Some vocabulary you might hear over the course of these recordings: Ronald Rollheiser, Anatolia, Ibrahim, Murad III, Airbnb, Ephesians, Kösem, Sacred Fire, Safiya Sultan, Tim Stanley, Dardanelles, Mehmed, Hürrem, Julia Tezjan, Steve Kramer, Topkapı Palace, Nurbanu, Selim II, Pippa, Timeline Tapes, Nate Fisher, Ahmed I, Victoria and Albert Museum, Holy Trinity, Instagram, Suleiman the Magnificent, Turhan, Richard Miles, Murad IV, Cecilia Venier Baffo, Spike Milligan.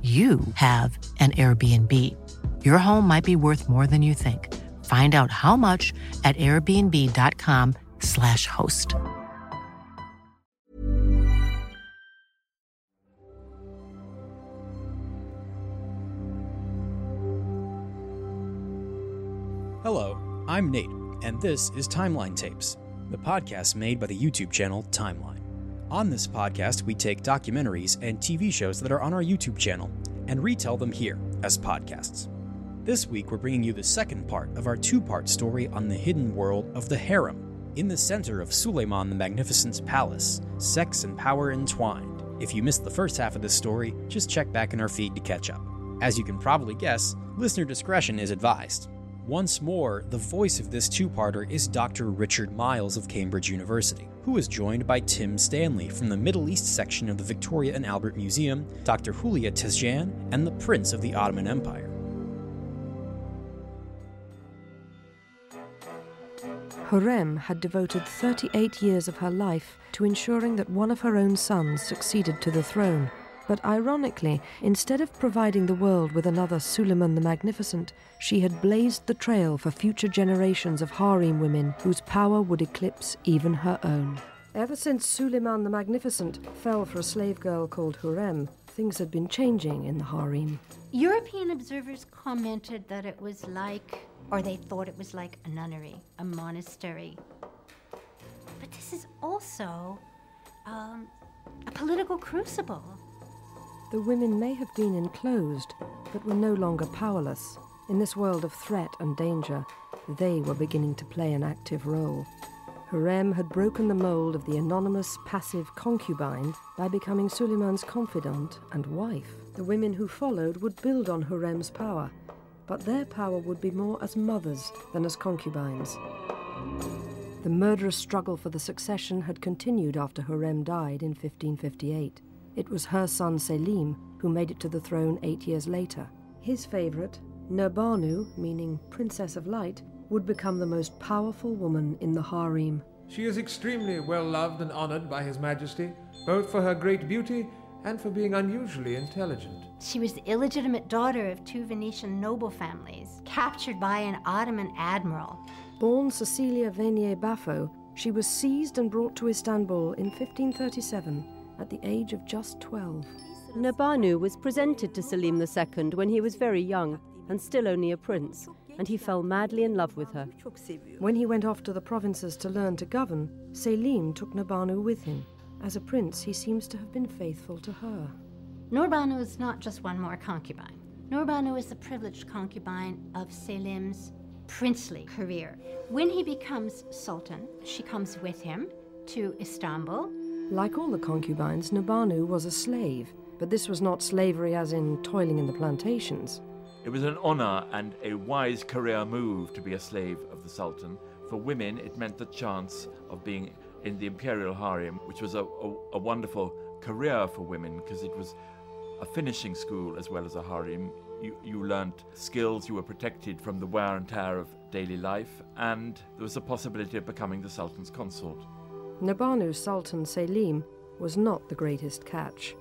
you have an Airbnb. Your home might be worth more than you think. Find out how much at airbnb.com/host. Hello, I'm Nate, and this is Timeline Tapes, the podcast made by the YouTube channel Timeline. On this podcast, we take documentaries and TV shows that are on our YouTube channel and retell them here as podcasts. This week, we're bringing you the second part of our two-part story on the hidden world of the harem. In the center of Suleiman the Magnificent's palace, sex and power entwined. If you missed the first half of this story, just check back in our feed to catch up. As you can probably guess, listener discretion is advised. Once more, the voice of this two-parter is Dr. Richard Miles of Cambridge University, who is joined by Tim Stanley from the Middle East section of the Victoria and Albert Museum, Dr. Julia Tezjan, and the Prince of the Ottoman Empire. Hürrem had devoted 38 years of her life to ensuring that one of her own sons succeeded to the throne. But ironically, instead of providing the world with another Suleiman the Magnificent, she had blazed the trail for future generations of harem women whose power would eclipse even her own. Ever since Suleiman the Magnificent fell for a slave girl called Hürrem, things had been changing in the harem. European observers commented that it was like, or they thought it was like a nunnery, a monastery. But this is also a political crucible. The women may have been enclosed, but were no longer powerless. In this world of threat and danger, they were beginning to play an active role. Hürrem had broken the mold of the anonymous, passive concubine by becoming Suleiman's confidant and wife. The women who followed would build on Hürrem's power, but their power would be more as mothers than as concubines. The murderous struggle for the succession had continued after Hürrem died in 1558. It was her son Selim who made it to the throne 8 years later. His favourite, Nurbanu, meaning Princess of Light, would become the most powerful woman in the harem. She is extremely well loved and honoured by His Majesty, both for her great beauty and for being unusually intelligent. She was the illegitimate daughter of two Venetian noble families, captured by an Ottoman admiral. Born Cecilia Venier Baffo, she was seized and brought to Istanbul in 1537. At the age of just 12. Nurbanu was presented to Selim II when he was very young and still only a prince, and he fell madly in love with her. When he went off to the provinces to learn to govern, Selim took Nurbanu with him. As a prince, he seems to have been faithful to her. Nurbanu is not just one more concubine. Nurbanu is the privileged concubine of Selim's princely career. When he becomes sultan, she comes with him to Istanbul. Like all the concubines, Nurbanu was a slave, but this was not slavery as in toiling in the plantations. It was an honor and a wise career move to be a slave of the Sultan. For women, it meant the chance of being in the imperial harem, which was a wonderful career for women because it was a finishing school as well as a harem. You learnt skills, you were protected from the wear and tear of daily life, and there was a possibility of becoming the Sultan's consort. Nurbanu's Sultan Selim was not the greatest catch.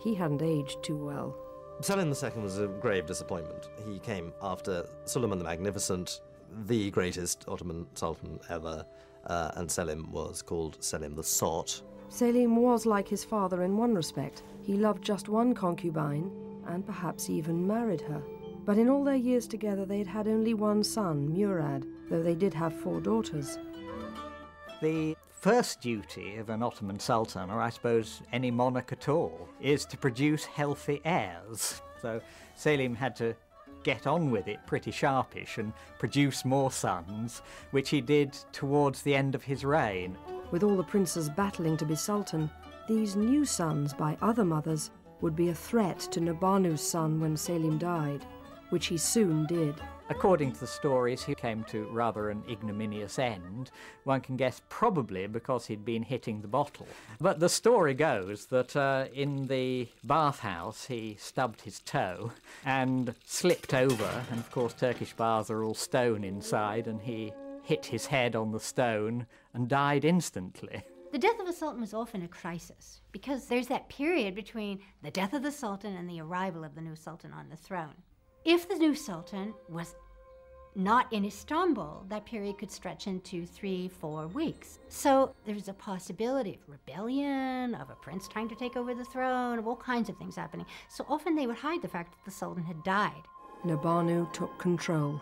He hadn't aged too well. Selim II was a grave disappointment. He came after Suleiman the Magnificent, the greatest Ottoman Sultan ever, and Selim was called Selim the Sot. Selim was like his father in one respect. He loved just one concubine, and perhaps even married her. But in all their years together, they'd had only one son, Murad, though they did have four daughters. The first duty of an Ottoman sultan, or I suppose any monarch at all, is to produce healthy heirs. So Selim had to get on with it pretty sharpish and produce more sons, which he did towards the end of his reign. With all the princes battling to be sultan, these new sons by other mothers would be a threat to Nurbanu's son when Selim died, which he soon did. According to the stories, he came to rather an ignominious end. One can guess probably because he'd been hitting the bottle. But the story goes that in the bathhouse he stubbed his toe and slipped over, and of course Turkish baths are all stone inside, and he hit his head on the stone and died instantly. The death of a sultan was often a crisis, because there's that period between the death of the sultan and the arrival of the new sultan on the throne. If the new sultan was not in Istanbul, that period could stretch into 3-4 weeks. So there's a possibility of rebellion, of a prince trying to take over the throne, of all kinds of things happening. So often they would hide the fact that the sultan had died. Nurbanu took control.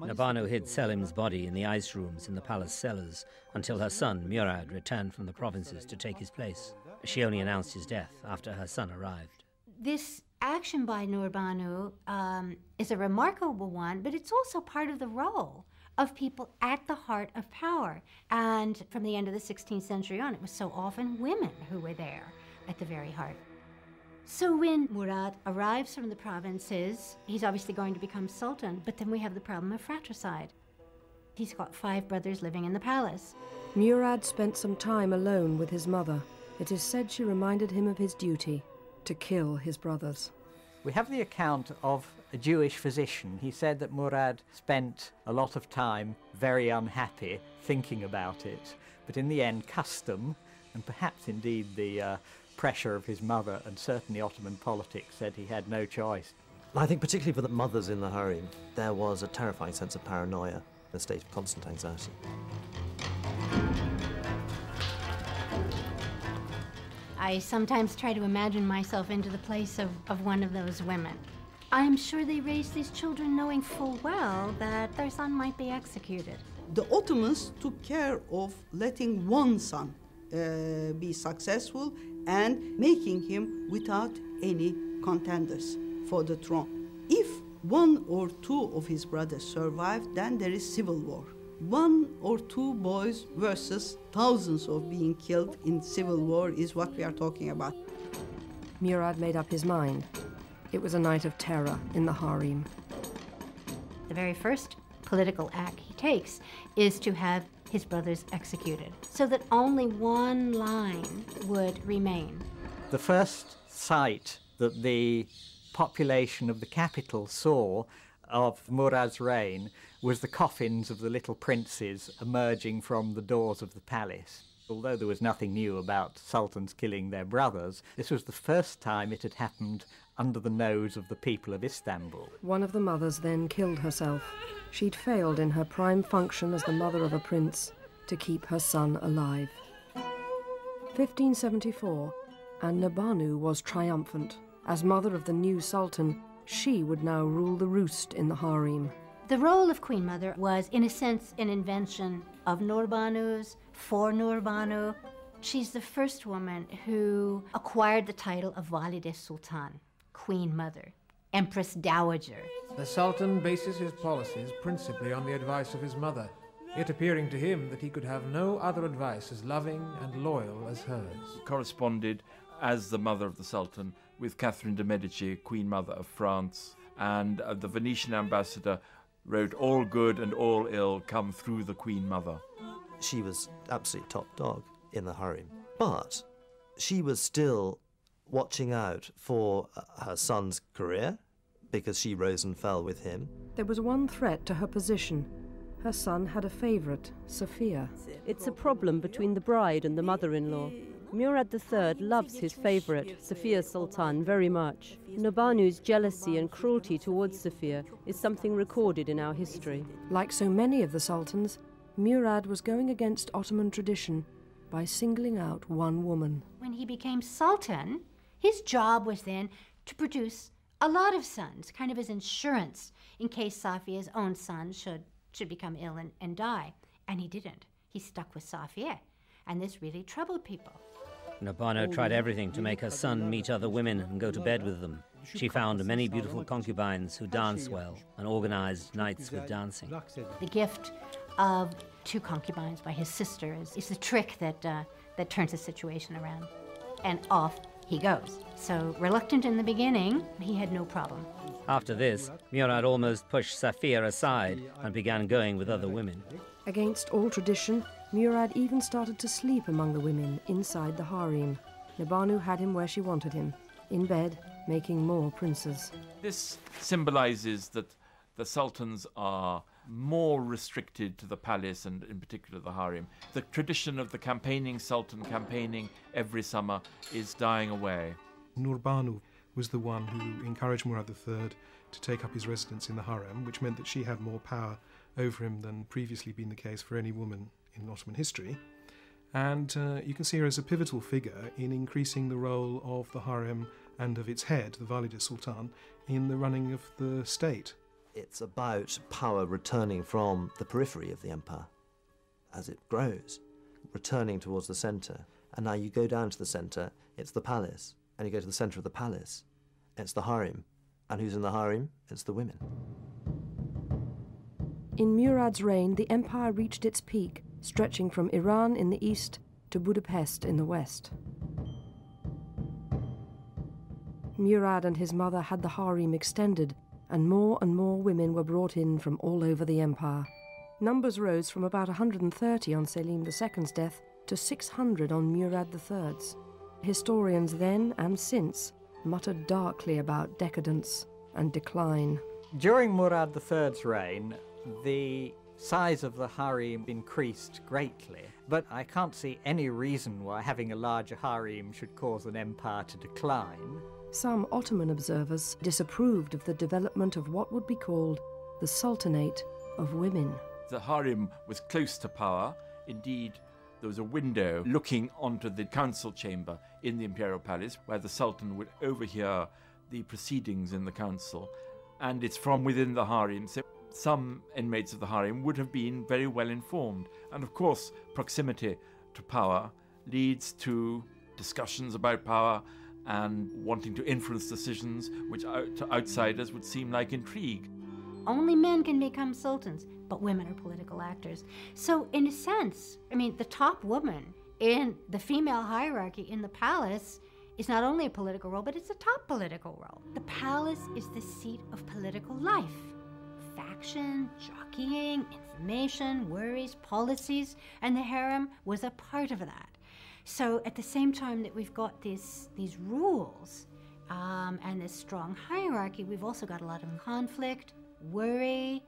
Nurbanu hid Selim's body in the ice rooms in the palace cellars until her son, Murad, returned from the provinces to take his place. She only announced his death after her son arrived. This action by Nurbanu is a remarkable one, but it's also part of the role of people at the heart of power. And from the end of the 16th century on, it was so often women who were there at the very heart. So when Murad arrives from the provinces, he's obviously going to become sultan, but then we have the problem of fratricide. He's got 5 brothers living in the palace. Murad spent some time alone with his mother. It is said she reminded him of his duty to kill his brothers. We have the account of a Jewish physician. He said that Murad spent a lot of time very unhappy thinking about it, but in the end custom, and perhaps indeed the pressure of his mother and certainly Ottoman politics, said he had no choice. I think particularly for the mothers in the harem, there was a terrifying sense of paranoia and a state of constant anxiety. I sometimes try to imagine myself into the place of one of those women. I'm sure they raised these children knowing full well that their son might be executed. The Ottomans took care of letting one son be successful and making him without any contenders for the throne. If 1 or 2 of his brothers survived, then there is civil war. 1 or 2 boys versus thousands of being killed in civil war is what we are talking about. Murad made up his mind. It was a night of terror in the harem. The very first political act he takes is to have his brothers executed, so that only one line would remain. The first sight that the population of the capital saw of Murad's reign was the coffins of the little princes emerging from the doors of the palace. Although there was nothing new about sultans killing their brothers, this was the first time it had happened under the nose of the people of Istanbul. One of the mothers then killed herself. She'd failed in her prime function as the mother of a prince to keep her son alive. 1574, and Nurbanu was triumphant. As mother of the new sultan, she would now rule the roost in the harem. The role of Queen Mother was, in a sense, an invention of Nurbanu's, for Nurbanu. She's the first woman who acquired the title of Valide Sultan, Queen Mother, Empress Dowager. The Sultan bases his policies principally on the advice of his mother, it appearing to him that he could have no other advice as loving and loyal as hers. Corresponded as the mother of the Sultan with Catherine de' Medici, Queen Mother of France, and the Venetian ambassador wrote, "All good and all ill come through the Queen Mother." She was absolute top dog in the harem, but she was still watching out for her son's career because she rose and fell with him. There was one threat to her position. Her son had a favourite, Safiya. It's a problem between the bride and the mother-in-law. Murad III loves his favourite, Safiya Sultan, very much. Nurbanu's jealousy and cruelty towards Safiya is something recorded in our history. Like so many of the sultans, Murad was going against Ottoman tradition by singling out one woman. When he became sultan, his job was then to produce a lot of sons, kind of as insurance, in case Safiya's own son should become ill and die. And he didn't. He stuck with Safiya, and this really troubled people. Nurbanu tried everything to make her son meet other women and go to bed with them. She found many beautiful concubines who danced well and organized nights with dancing. The gift of two concubines by his sister is the trick that turns the situation around. And off he goes. So reluctant in the beginning, he had no problem. After this, Murad almost pushed Safiya aside and began going with other women. Against all tradition, Murad even started to sleep among the women inside the harem. Nurbanu had him where she wanted him, in bed, making more princes. This symbolizes that the sultans are more restricted to the palace and in particular the harem. The tradition of the campaigning sultan campaigning every summer is dying away. Nurbanu was the one who encouraged Murad III to take up his residence in the harem, which meant that she had more power over him than previously been the case for any woman in Ottoman history. And you can see her as a pivotal figure in increasing the role of the harem and of its head, the Valide Sultan, in the running of the state. It's about power returning from the periphery of the empire as it grows, returning towards the centre. And now you go down to the centre, it's the palace, and you go to the centre of the palace, it's the harem. And who's in the harem? It's the women. In Murad's reign, the empire reached its peak, stretching from Iran in the east to Budapest in the west. Murad and his mother had the harem extended, and more women were brought in from all over the empire. Numbers rose from about 130 on Selim II's death to 600 on Murad III's. Historians then and since muttered darkly about decadence and decline. During Murad III's reign, the size of the harem increased greatly, but I can't see any reason why having a larger harem should cause an empire to decline. Some Ottoman observers disapproved of the development of what would be called the Sultanate of women. The harem was close to power. Indeed, there was a window looking onto the council chamber in the imperial palace where the sultan would overhear the proceedings in the council, and it's from within the harem, so some inmates of the harem would have been very well informed. And of course, proximity to power leads to discussions about power and wanting to influence decisions which to outsiders would seem like intrigue. Only men can become sultans, but women are political actors. So in a sense, I mean, the top woman in the female hierarchy in the palace is not only a political role, but it's a top political role. The palace is the seat of political life. Faction, jockeying, information, worries, policies, and the harem was a part of that. So at the same time that we've got these rules and this strong hierarchy, we've also got a lot of conflict, worry,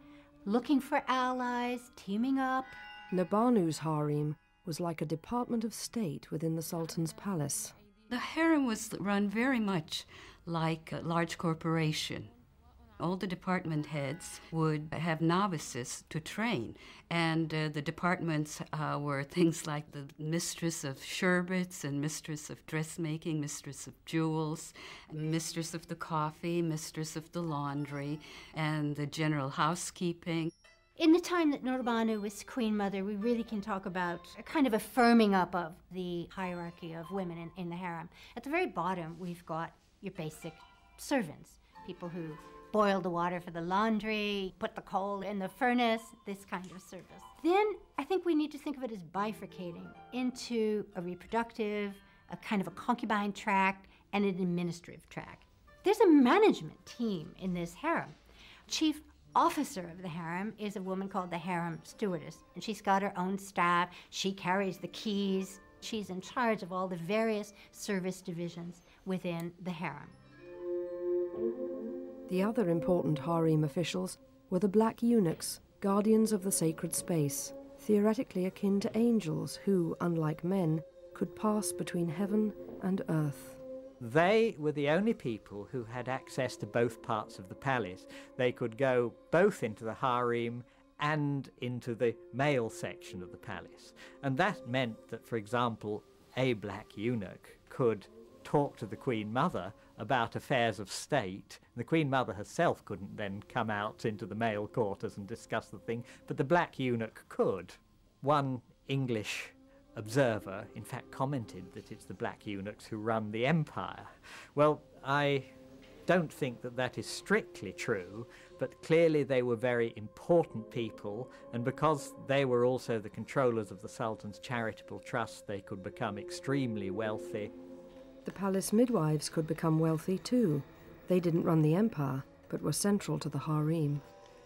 looking for allies, teaming up. Nurbanu's harem was like a department of state within the sultan's palace. The harem was run very much like a large corporation. All the department heads would have novices to train, and the departments were things like the mistress of sherbets and mistress of dressmaking, mistress of jewels, mistress of the coffee, mistress of the laundry, and the general housekeeping. In the time that Nurbanu was queen mother, we really can talk about a kind of a firming up of the hierarchy of women in the harem. At the very bottom, we've got your basic servants, people who boil the water for the laundry, put the coal in the furnace, this kind of service. Then I think we need to think of it as bifurcating into a reproductive, a kind of a concubine tract, and an administrative tract. There's a management team in this harem. Chief officer of the harem is a woman called the harem stewardess, and she's got her own staff. She carries the keys. She's in charge of all the various service divisions within the harem. The other important harem officials were the black eunuchs, guardians of the sacred space, theoretically akin to angels who, unlike men, could pass between heaven and earth. They were the only people who had access to both parts of the palace. They could go both into the harem and into the male section of the palace. And that meant that, for example, a black eunuch could talk to the Queen Mother about affairs of state. The Queen Mother herself couldn't then come out into the male quarters and discuss the thing, but the black eunuch could. One English observer, in fact, commented that it's the black eunuchs who run the empire. Well, I don't think that that is strictly true, but clearly they were very important people, and because they were also the controllers of the Sultan's charitable trust, they could become extremely wealthy. The palace midwives could become wealthy too. They didn't run the empire, but were central to the harem.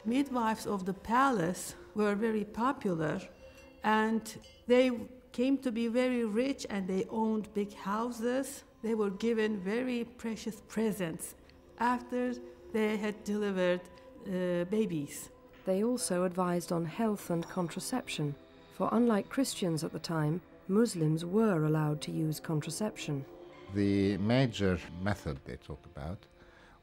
Midwives of the palace were very popular, and they came to be very rich, and they owned big houses. They were given very precious presents after they had delivered babies. They also advised on health and contraception, for unlike Christians at the time, Muslims were allowed to use contraception. The major method they talk about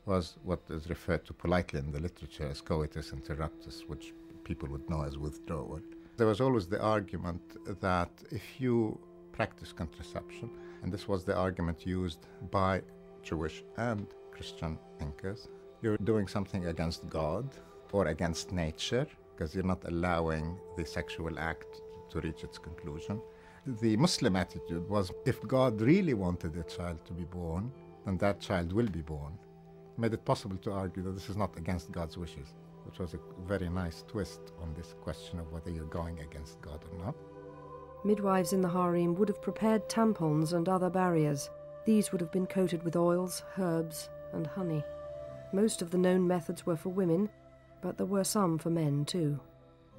was what is referred to politely in the literature as coitus interruptus, which people would know as withdrawal. There was always the argument that if you practice contraception, and this was the argument used by Jewish and Christian thinkers, you're doing something against God or against nature, because you're not allowing the sexual act to reach its conclusion. The Muslim attitude was, if God really wanted a child to be born, then that child will be born. It made it possible to argue that this is not against God's wishes, which was a very nice twist on this question of whether you're going against God or not. Midwives in the harem would have prepared tampons and other barriers. These would have been coated with oils, herbs, and honey. Most of the known methods were for women, but there were some for men too.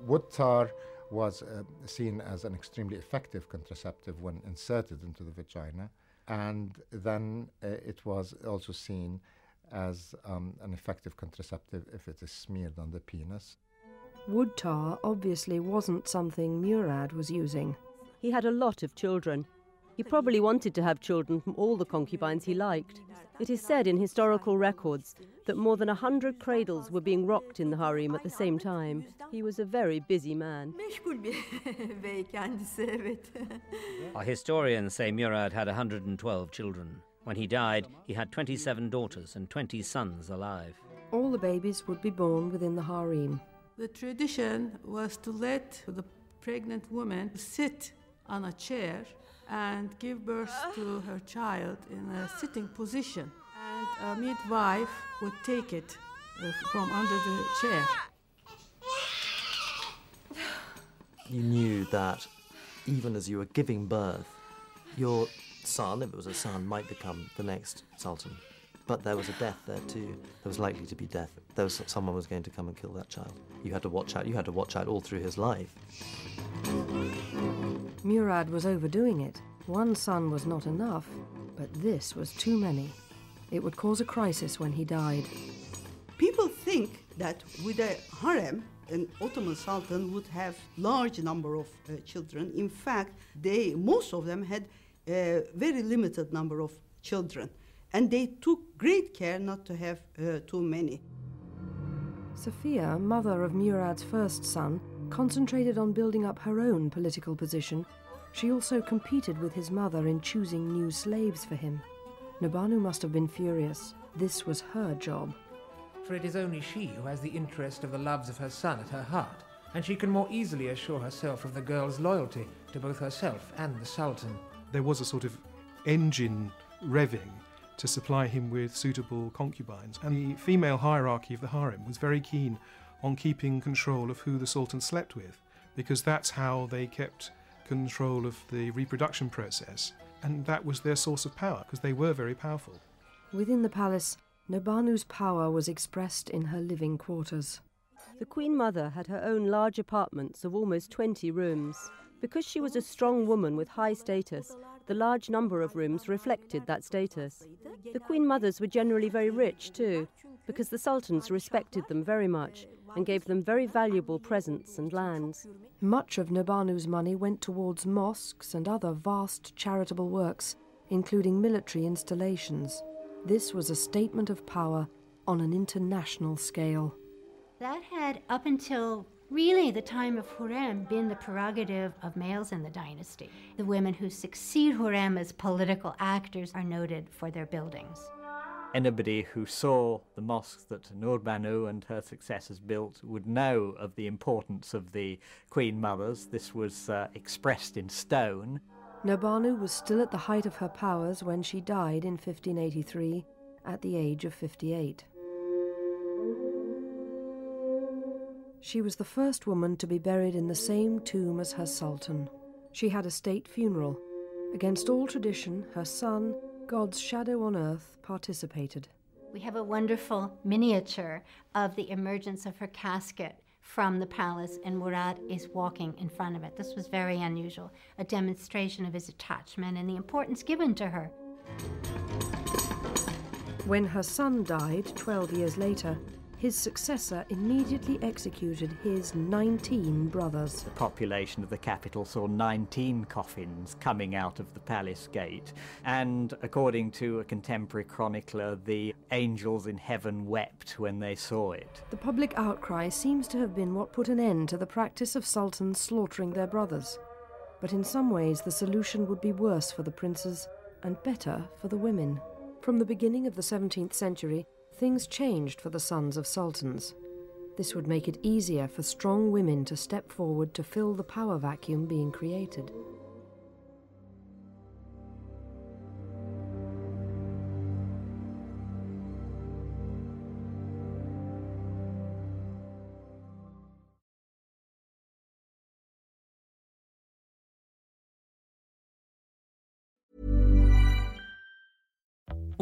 Wood tar was seen as an extremely effective contraceptive when inserted into the vagina, and then it was also seen as an effective contraceptive if it is smeared on the penis. Wood tar obviously wasn't something Murad was using. He had a lot of children. He probably wanted to have children from all the concubines he liked. It is said in historical records that more than 100 cradles were being rocked in the harem at the same time. He was a very busy man. Our historians say Murad had 112 children. When he died, he had 27 daughters and 20 sons alive. All the babies would be born within the harem. The tradition was to let the pregnant woman sit on a chair and give birth to her child in a sitting position. And a midwife would take it from under the chair. You knew that even as you were giving birth, your son, if it was a son, might become the next sultan. But there was a death there too. There was likely to be death. There was someone was going to come and kill that child. You had to watch out. You had to watch out all through his life. Murad was overdoing it. One son was not enough, but this was too many. It would cause a crisis when he died. People think that with a harem, an Ottoman sultan would have large number of children. In fact, most of them had a very limited number of children, and they took great care not to have too many. Safiya, mother of Murad's first son, concentrated on building up her own political position. She also competed with his mother in choosing new slaves for him. Nurbanu must have been furious. This was her job. For it is only she who has the interest of the loves of her son at her heart, and she can more easily assure herself of the girl's loyalty to both herself and the Sultan. There was a sort of engine revving to supply him with suitable concubines, and the female hierarchy of the harem was very keen on keeping control of who the Sultan slept with, because that's how they kept control of the reproduction process, and that was their source of power, because they were very powerful. Within the palace, Nurbanu's power was expressed in her living quarters. The Queen Mother had her own large apartments of almost 20 rooms. Because she was a strong woman with high status, the large number of rooms reflected that status. The Queen Mothers were generally very rich too, because the Sultans respected them very much and gave them very valuable presents and lands. Much of Nurbanu's money went towards mosques and other vast charitable works, including military installations. This was a statement of power on an international scale. That had, up until really the time of Hürrem been the prerogative of males in the dynasty. The women who succeed Hürrem as political actors are noted for their buildings. Anybody who saw the mosques that Nurbanu and her successors built would know of the importance of the Queen Mothers. This was expressed in stone. Nurbanu was still at the height of her powers when she died in 1583 at the age of 58. She was the first woman to be buried in the same tomb as her sultan. She had a state funeral. Against all tradition, her son, God's shadow on earth, participated. We have a wonderful miniature of the emergence of her casket from the palace, and Murad is walking in front of it. This was very unusual, a demonstration of his attachment and the importance given to her. When her son died 12 years later, his successor immediately executed his 19 brothers. The population of the capital saw 19 coffins coming out of the palace gate, and according to a contemporary chronicler, the angels in heaven wept when they saw it. The public outcry seems to have been what put an end to the practice of sultans slaughtering their brothers. But in some ways, the solution would be worse for the princes and better for the women. From the beginning of the 17th century, things changed for the sons of sultans. This would make it easier for strong women to step forward to fill the power vacuum being created.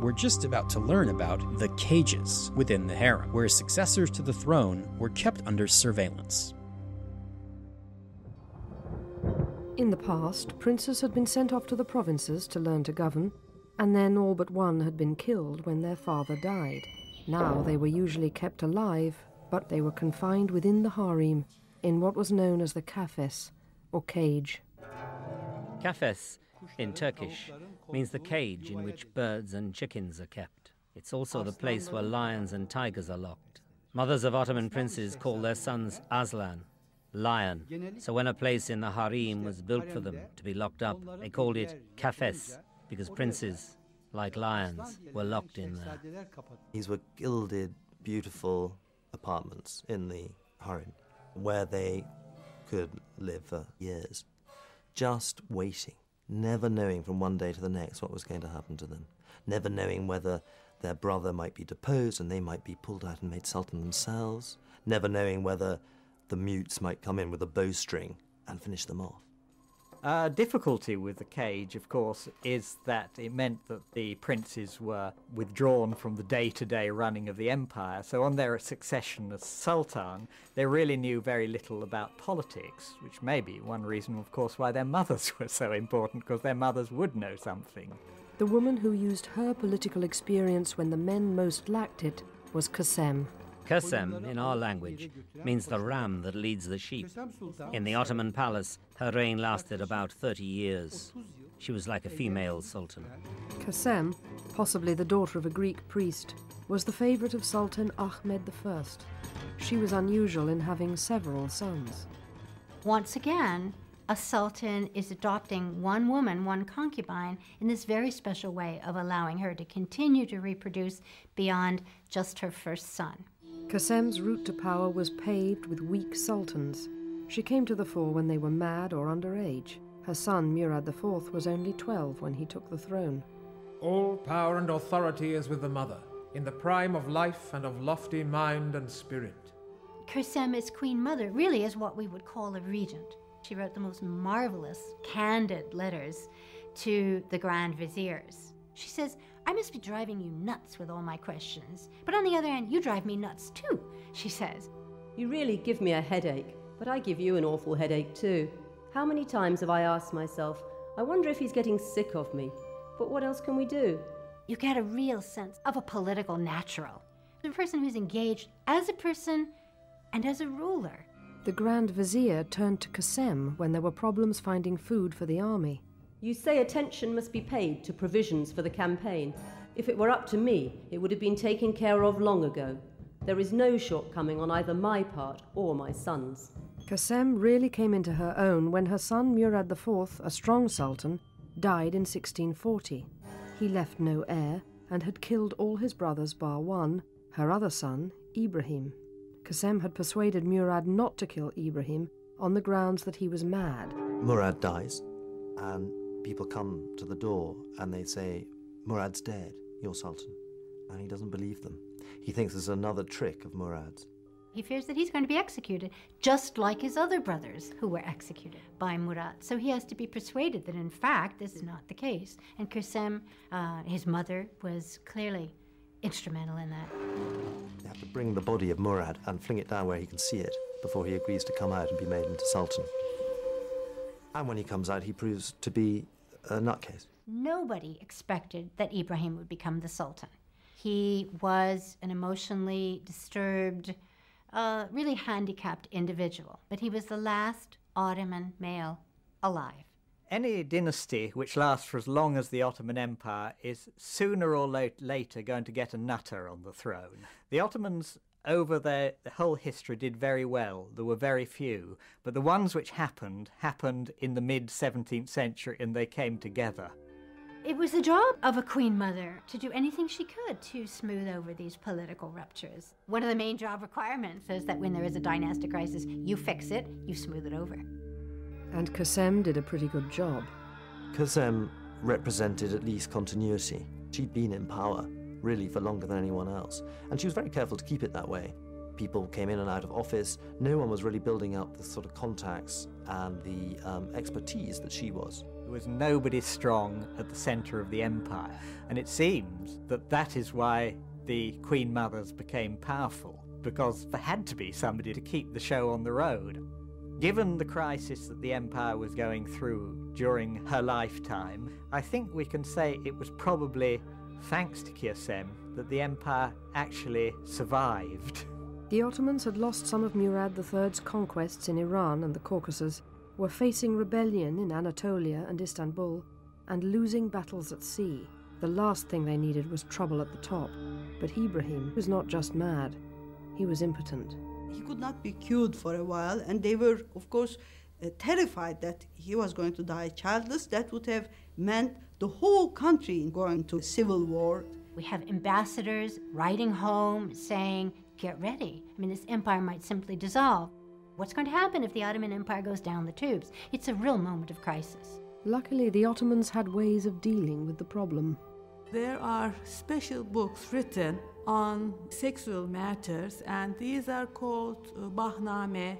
We're just about to learn about the cages within the harem, where successors to the throne were kept under surveillance. In the past, princes had been sent off to the provinces to learn to govern, and then all but one had been killed when their father died. Now they were usually kept alive, but they were confined within the harem, in what was known as the kafes, or cage. Kafes, in Turkish, means the cage in which birds and chickens are kept. It's also the place where lions and tigers are locked. Mothers of Ottoman princes call their sons Aslan, lion. So when a place in the harem was built for them to be locked up, they called it kafes, because princes, like lions, were locked in there. These were gilded, beautiful apartments in the harem, where they could live for years, just waiting, never knowing from one day to the next what was going to happen to them, never knowing whether their brother might be deposed and they might be pulled out and made sultan themselves, never knowing whether the mutes might come in with a bowstring and finish them off. Difficulty with the cage, of course, is that it meant that the princes were withdrawn from the day-to-day running of the empire. So on their succession as Sultan, they really knew very little about politics, which may be one reason, of course, why their mothers were so important, because their mothers would know something. The woman who used her political experience when the men most lacked it was Kösem. Kösem, in our language, means the ram that leads the sheep. In the Ottoman palace, her reign lasted about 30 years. She was like a female sultan. Kösem, possibly the daughter of a Greek priest, was the favourite of Sultan Ahmed I. She was unusual in having several sons. Once again, a sultan is adopting one woman, one concubine, in this very special way of allowing her to continue to reproduce beyond just her first son. Kösem's route to power was paved with weak sultans. She came to the fore when they were mad or underage. Her son, Murad IV, was only 12 when he took the throne. All power and authority is with the mother, in the prime of life and of lofty mind and spirit. Kösem as Queen Mother really is what we would call a regent. She wrote the most marvelous, candid letters to the Grand Viziers. She says, "I must be driving you nuts with all my questions, but on the other hand, you drive me nuts too," she says. "You really give me a headache, but I give you an awful headache too. How many times have I asked myself, I wonder if he's getting sick of me, but what else can we do?" You get a real sense of a political natural, the person who's engaged as a person and as a ruler. The Grand Vizier turned to Kösem when there were problems finding food for the army. "You say attention must be paid to provisions for the campaign. If it were up to me, it would have been taken care of long ago. There is no shortcoming on either my part or my son's." Kösem really came into her own when her son Murad IV, a strong sultan, died in 1640. He left no heir and had killed all his brothers bar one, her other son, Ibrahim. Kösem had persuaded Murad not to kill Ibrahim on the grounds that he was mad. Murad dies and people come to the door and they say, "Murad's dead, your sultan." And he doesn't believe them. He thinks it's another trick of Murad's. He fears that he's going to be executed, just like his other brothers who were executed by Murad. So he has to be persuaded that, in fact, this is not the case. And Kösem, his mother, was clearly instrumental in that. They have to bring the body of Murad and fling it down where he can see it before he agrees to come out and be made into sultan. And when he comes out, he proves to be a nutcase. Nobody expected that Ibrahim would become the sultan. He was an emotionally disturbed, really handicapped individual. But he was the last Ottoman male alive. Any dynasty which lasts for as long as the Ottoman Empire is sooner or later going to get a nutter on the throne. The Ottomans, over their whole history, did very well. There were very few, but the ones which happened in the mid-17th century, and they came together. It was the job of a queen mother to do anything she could to smooth over these political ruptures. One of the main job requirements is that when there is a dynastic crisis, you fix it, you smooth it over. And Kösem did a pretty good job. Kösem represented at least continuity. She'd been in power really for longer than anyone else. And she was very careful to keep it that way. People came in and out of office. No one was really building up the sort of contacts and the expertise that she was. There was nobody strong at the centre of the empire. And it seems that that is why the Queen Mothers became powerful, because there had to be somebody to keep the show on the road. Given the crisis that the empire was going through during her lifetime, I think we can say it was probably thanks to Kösem that the empire actually survived. The Ottomans had lost some of Murad III's conquests in Iran and the Caucasus, were facing rebellion in Anatolia and Istanbul, and losing battles at sea. The last thing they needed was trouble at the top. But Ibrahim was not just mad, he was impotent. He could not be cured for a while, and they were, of course, terrified that he was going to die childless. That would have meant the whole country going to civil war. We have ambassadors writing home saying, "Get ready. I mean, this empire might simply dissolve. What's going to happen if the Ottoman Empire goes down the tubes?" It's a real moment of crisis. Luckily, the Ottomans had ways of dealing with the problem. There are special books written on sexual matters, and these are called Bahname,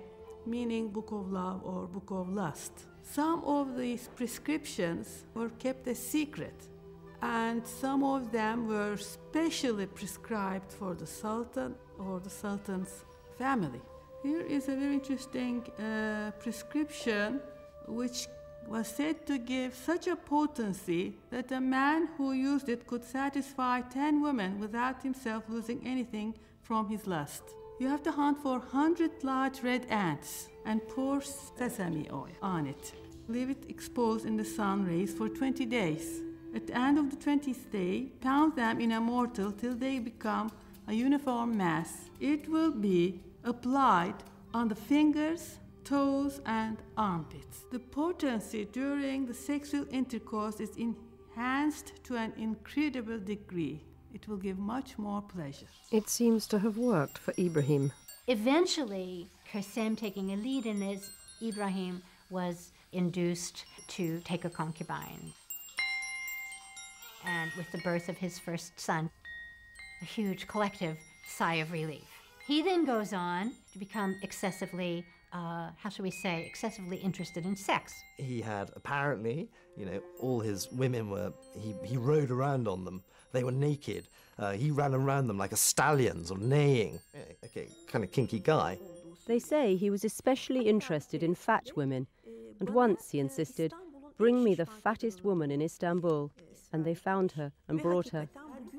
meaning book of love or book of lust. Some of these prescriptions were kept a secret, and some of them were specially prescribed for the Sultan or the Sultan's family. Here is a very interesting prescription which was said to give such a potency that a man who used it could satisfy 10 women without himself losing anything from his lust. You have to hunt for 100 large red ants and pour sesame oil on it. Leave it exposed in the sun rays for 20 days. At the end of the 20th day, pound them in a mortar till they become a uniform mass. It will be applied on the fingers, toes and armpits. The potency during the sexual intercourse is enhanced to an incredible degree. It will give much more pleasure. It seems to have worked for Ibrahim. Eventually, Kösem, taking a lead in this, Ibrahim was induced to take a concubine. And with the birth of his first son, a huge collective sigh of relief. He then goes on to become excessively excessively interested in sex. He had apparently, all his women were, he rode around on them. They were naked. He ran around them like a stallion, sort of neighing. Okay, kind of kinky guy. They say he was especially interested in fat women. And once he insisted, "Bring me the fattest woman in Istanbul." And they found her and brought her.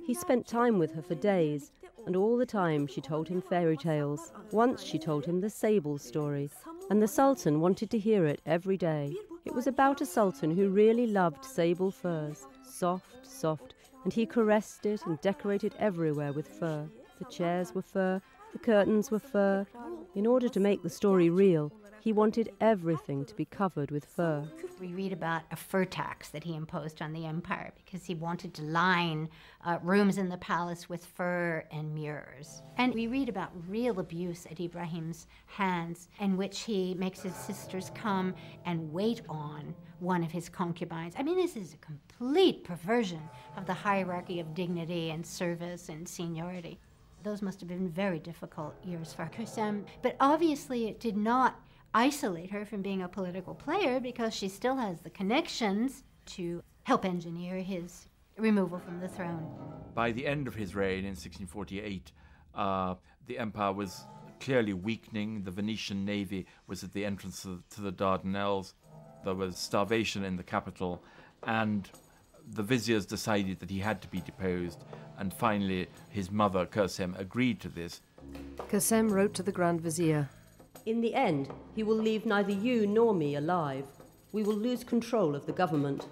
He spent time with her for days. And all the time she told him fairy tales. Once she told him the sable story, and the Sultan wanted to hear it every day. It was about a Sultan who really loved sable furs, soft, soft, and he caressed it and decorated everywhere with fur. The chairs were fur, the curtains were fur. In order to make the story real, he wanted everything to be covered with fur. We read about a fur tax that he imposed on the empire because he wanted to line rooms in the palace with fur and mirrors. And we read about real abuse at Ibrahim's hands, in which he makes his sisters come and wait on one of his concubines. I mean, this is a complete perversion of the hierarchy of dignity and service and seniority. Those must have been very difficult years for Kösem, but obviously it did not isolate her from being a political player, because she still has the connections to help engineer his removal from the throne. By the end of his reign in 1648, the empire was clearly weakening. The Venetian navy was at the entrance to the Dardanelles. There was starvation in the capital, and the viziers decided that he had to be deposed, and finally his mother, Kösem, agreed to this. Kösem wrote to the Grand Vizier, "In the end, he will leave neither you nor me alive. We will lose control of the government.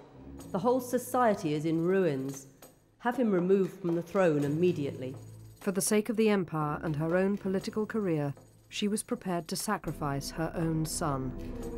The whole society is in ruins. Have him removed from the throne immediately." For the sake of the empire and her own political career, she was prepared to sacrifice her own son.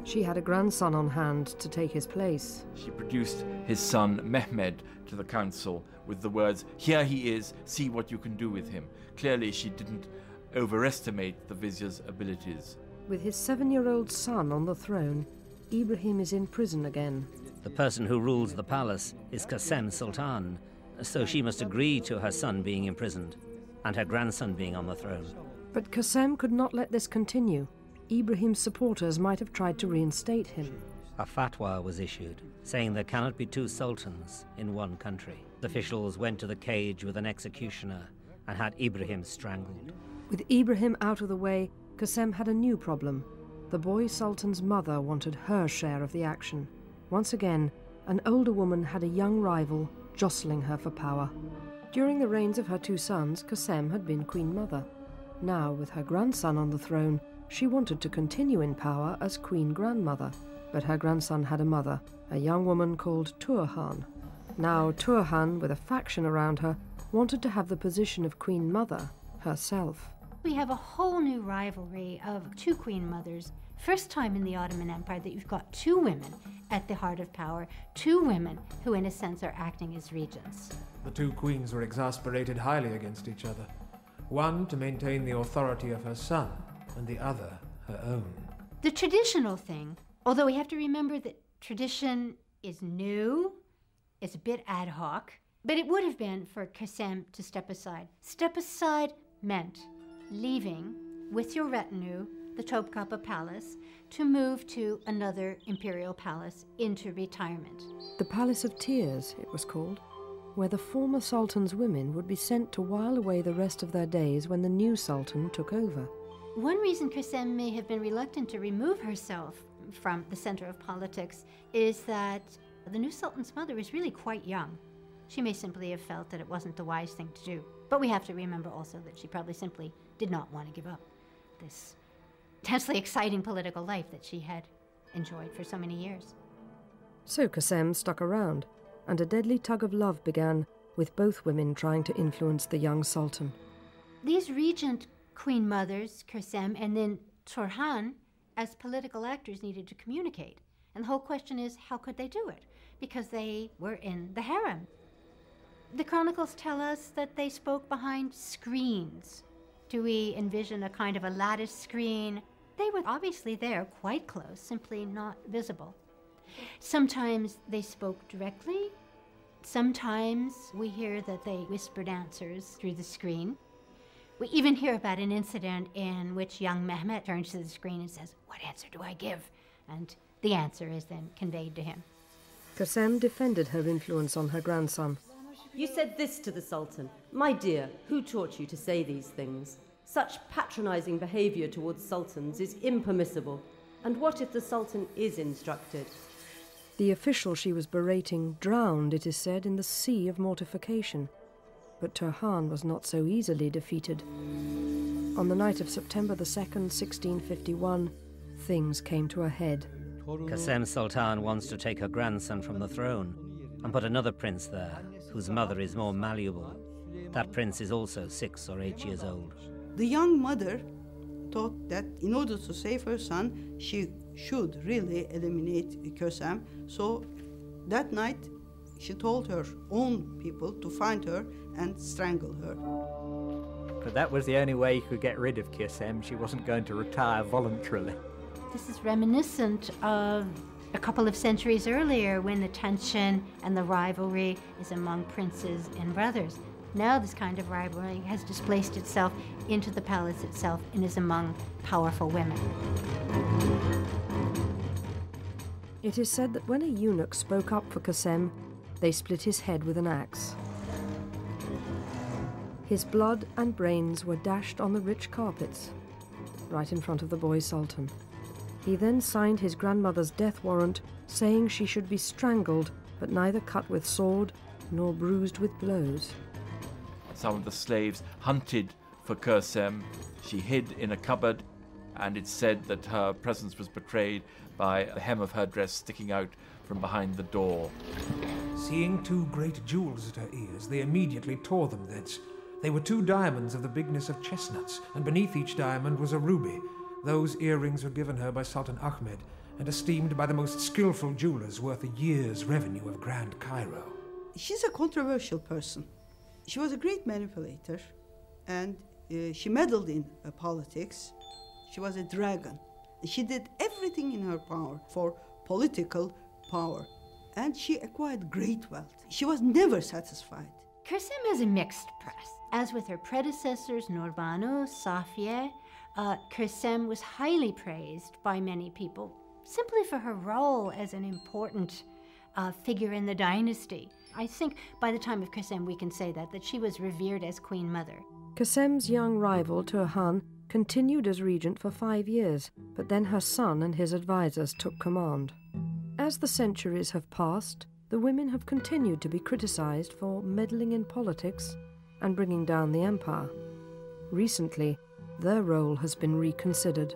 She had a grandson on hand to take his place. She produced his son, Mehmed, to the council with the words, "Here he is, see what you can do with him." Clearly, she didn't overestimate the vizier's abilities. With his 7-year-old son on the throne, Ibrahim is in prison again. The person who rules the palace is Kösem Sultan, so she must agree to her son being imprisoned and her grandson being on the throne. But Kösem could not let this continue. Ibrahim's supporters might have tried to reinstate him. A fatwa was issued, saying there cannot be 2 sultans in one country. Officials went to the cage with an executioner and had Ibrahim strangled. With Ibrahim out of the way, Kösem had a new problem. The boy sultan's mother wanted her share of the action. Once again, an older woman had a young rival jostling her for power. During the reigns of her 2 sons, Kösem had been queen mother. Now, with her grandson on the throne, she wanted to continue in power as queen grandmother. But her grandson had a mother, a young woman called Turhan. Now Turhan, with a faction around her, wanted to have the position of queen mother herself. We have a whole new rivalry of 2 queen mothers. First time in the Ottoman Empire that you've got 2 women at the heart of power, 2 women who in a sense are acting as regents. The 2 queens were exasperated highly against each other. One to maintain the authority of her son, and the other her own. The traditional thing, although we have to remember that tradition is new, it's a bit ad hoc, but it would have been for Kösem to step aside. Step aside meant leaving with your retinue the Topkapı Palace, to move to another imperial palace into retirement. The Palace of Tears, it was called, where the former Sultan's women would be sent to while away the rest of their days when the new Sultan took over. One reason Kösem may have been reluctant to remove herself from the center of politics is that the new Sultan's mother was really quite young. She may simply have felt that it wasn't the wise thing to do. But we have to remember also that she probably simply did not want to give up this intensely exciting political life that she had enjoyed for so many years. So Kösem stuck around, and a deadly tug of love began, with both women trying to influence the young Sultan. These regent queen mothers, Kösem and then Turhan, as political actors needed to communicate. And the whole question is, how could they do it? Because they were in the harem. The chronicles tell us that they spoke behind screens. Do we envision a kind of a lattice screen? They were obviously there, quite close, simply not visible. Sometimes they spoke directly. Sometimes we hear that they whispered answers through the screen. We even hear about an incident in which young Mehmet turns to the screen and says, "What answer do I give?" And the answer is then conveyed to him. Kösem defended her influence on her grandson. You said this to the Sultan. My dear, who taught you to say these things? Such patronizing behavior towards sultans is impermissible. And what if the Sultan is instructed? The official she was berating drowned, it is said, in the sea of mortification. But Turhan was not so easily defeated. On the night of September the 2nd, 1651, things came to a head. Kösem Sultan wants to take her grandson from the throne and put another prince there, whose mother is more malleable. That prince is also 6 or 8 years old. The young mother thought that in order to save her son, she should really eliminate Kösem. So that night, she told her own people to find her and strangle her. But that was the only way you could get rid of Kösem. She wasn't going to retire voluntarily. This is reminiscent of a couple of centuries earlier when the tension and the rivalry is among princes and brothers. Now this kind of rivalry has displaced itself into the palace itself and is among powerful women. It is said that when a eunuch spoke up for Kösem, they split his head with an axe. His blood and brains were dashed on the rich carpets, right in front of the boy Sultan. He then signed his grandmother's death warrant, saying she should be strangled, but neither cut with sword nor bruised with blows. Some of the slaves hunted for Kösem. She hid in a cupboard, and it's said that her presence was betrayed by the hem of her dress sticking out from behind the door. Seeing two great jewels at her ears, they immediately tore them thence. They were two diamonds of the bigness of chestnuts, and beneath each diamond was a ruby. Those earrings were given her by Sultan Ahmed and esteemed by the most skillful jewelers, worth a year's revenue of Grand Cairo. She's a controversial person. She was a great manipulator, and she meddled in politics. She was a dragon. She did everything in her power for political power, and she acquired great wealth. She was never satisfied. Kösem has a mixed press. As with her predecessors, Nurbanu, Safiya, Kösem was highly praised by many people, simply for her role as an important figure in the dynasty. I think by the time of Kösem we can say that she was revered as Queen Mother. Kösem's young rival, Turhan, continued as regent for 5 years, but then her son and his advisors took command. As the centuries have passed, the women have continued to be criticized for meddling in politics and bringing down the empire. Recently, their role has been reconsidered.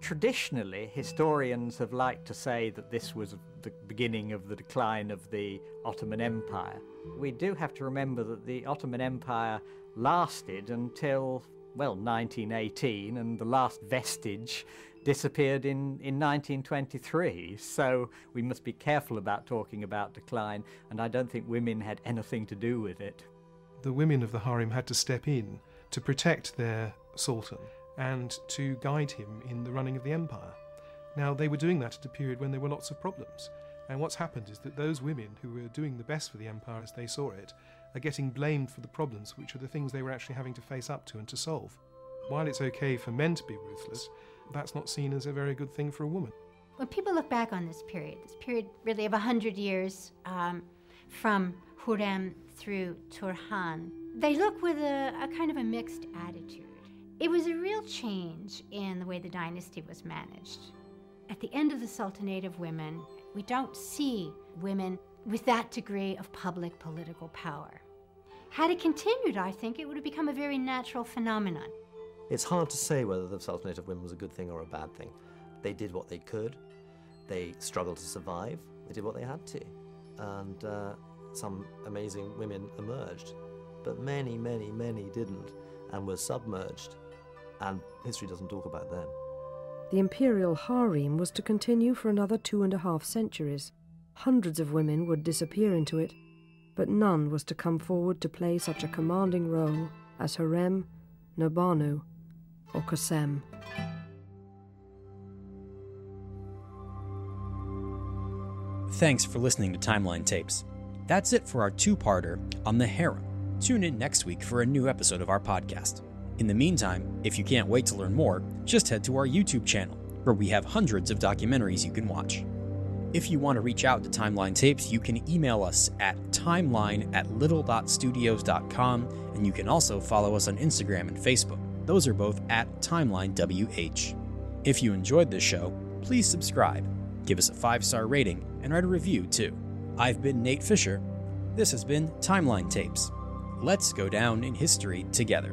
Traditionally, historians have liked to say that this was the beginning of the decline of the Ottoman Empire. We do have to remember that the Ottoman Empire lasted until, well, 1918, and the last vestige disappeared in 1923. So we must be careful about talking about decline, and I don't think women had anything to do with it. The women of the harem had to step in to protect their Sultan and to guide him in the running of the empire. Now, they were doing that at a period when there were lots of problems, and what's happened is that those women who were doing the best for the empire as they saw it are getting blamed for the problems which are the things they were actually having to face up to and to solve. While it's okay for men to be ruthless, that's not seen as a very good thing for a woman. When people look back on this period really of 100 years from Hürrem through Turhan, they look with a kind of a mixed attitude. It was a real change in the way the dynasty was managed. At the end of the Sultanate of Women, we don't see women with that degree of public political power. Had it continued, I think, it would have become a very natural phenomenon. It's hard to say whether the Sultanate of Women was a good thing or a bad thing. They did what they could. They struggled to survive. They did what they had to. And some amazing women emerged. But many, many, many didn't and were submerged. And history doesn't talk about them. The imperial harem was to continue for another 2.5 centuries. Hundreds of women would disappear into it, but none was to come forward to play such a commanding role as Hürrem, Nurbanu, or Kösem. Thanks for listening to Timeline Tapes. That's it for our two-parter on the harem. Tune in next week for a new episode of our podcast. In the meantime, if you can't wait to learn more, just head to our YouTube channel, where we have hundreds of documentaries you can watch. If you want to reach out to Timeline Tapes, you can email us at timeline@little.studios.com, and you can also follow us on Instagram and Facebook. Those are both @TimelineWH. If you enjoyed this show, please subscribe, give us a 5-star rating, and write a review too. I've been Nate Fisher. This has been Timeline Tapes. Let's go down in history together.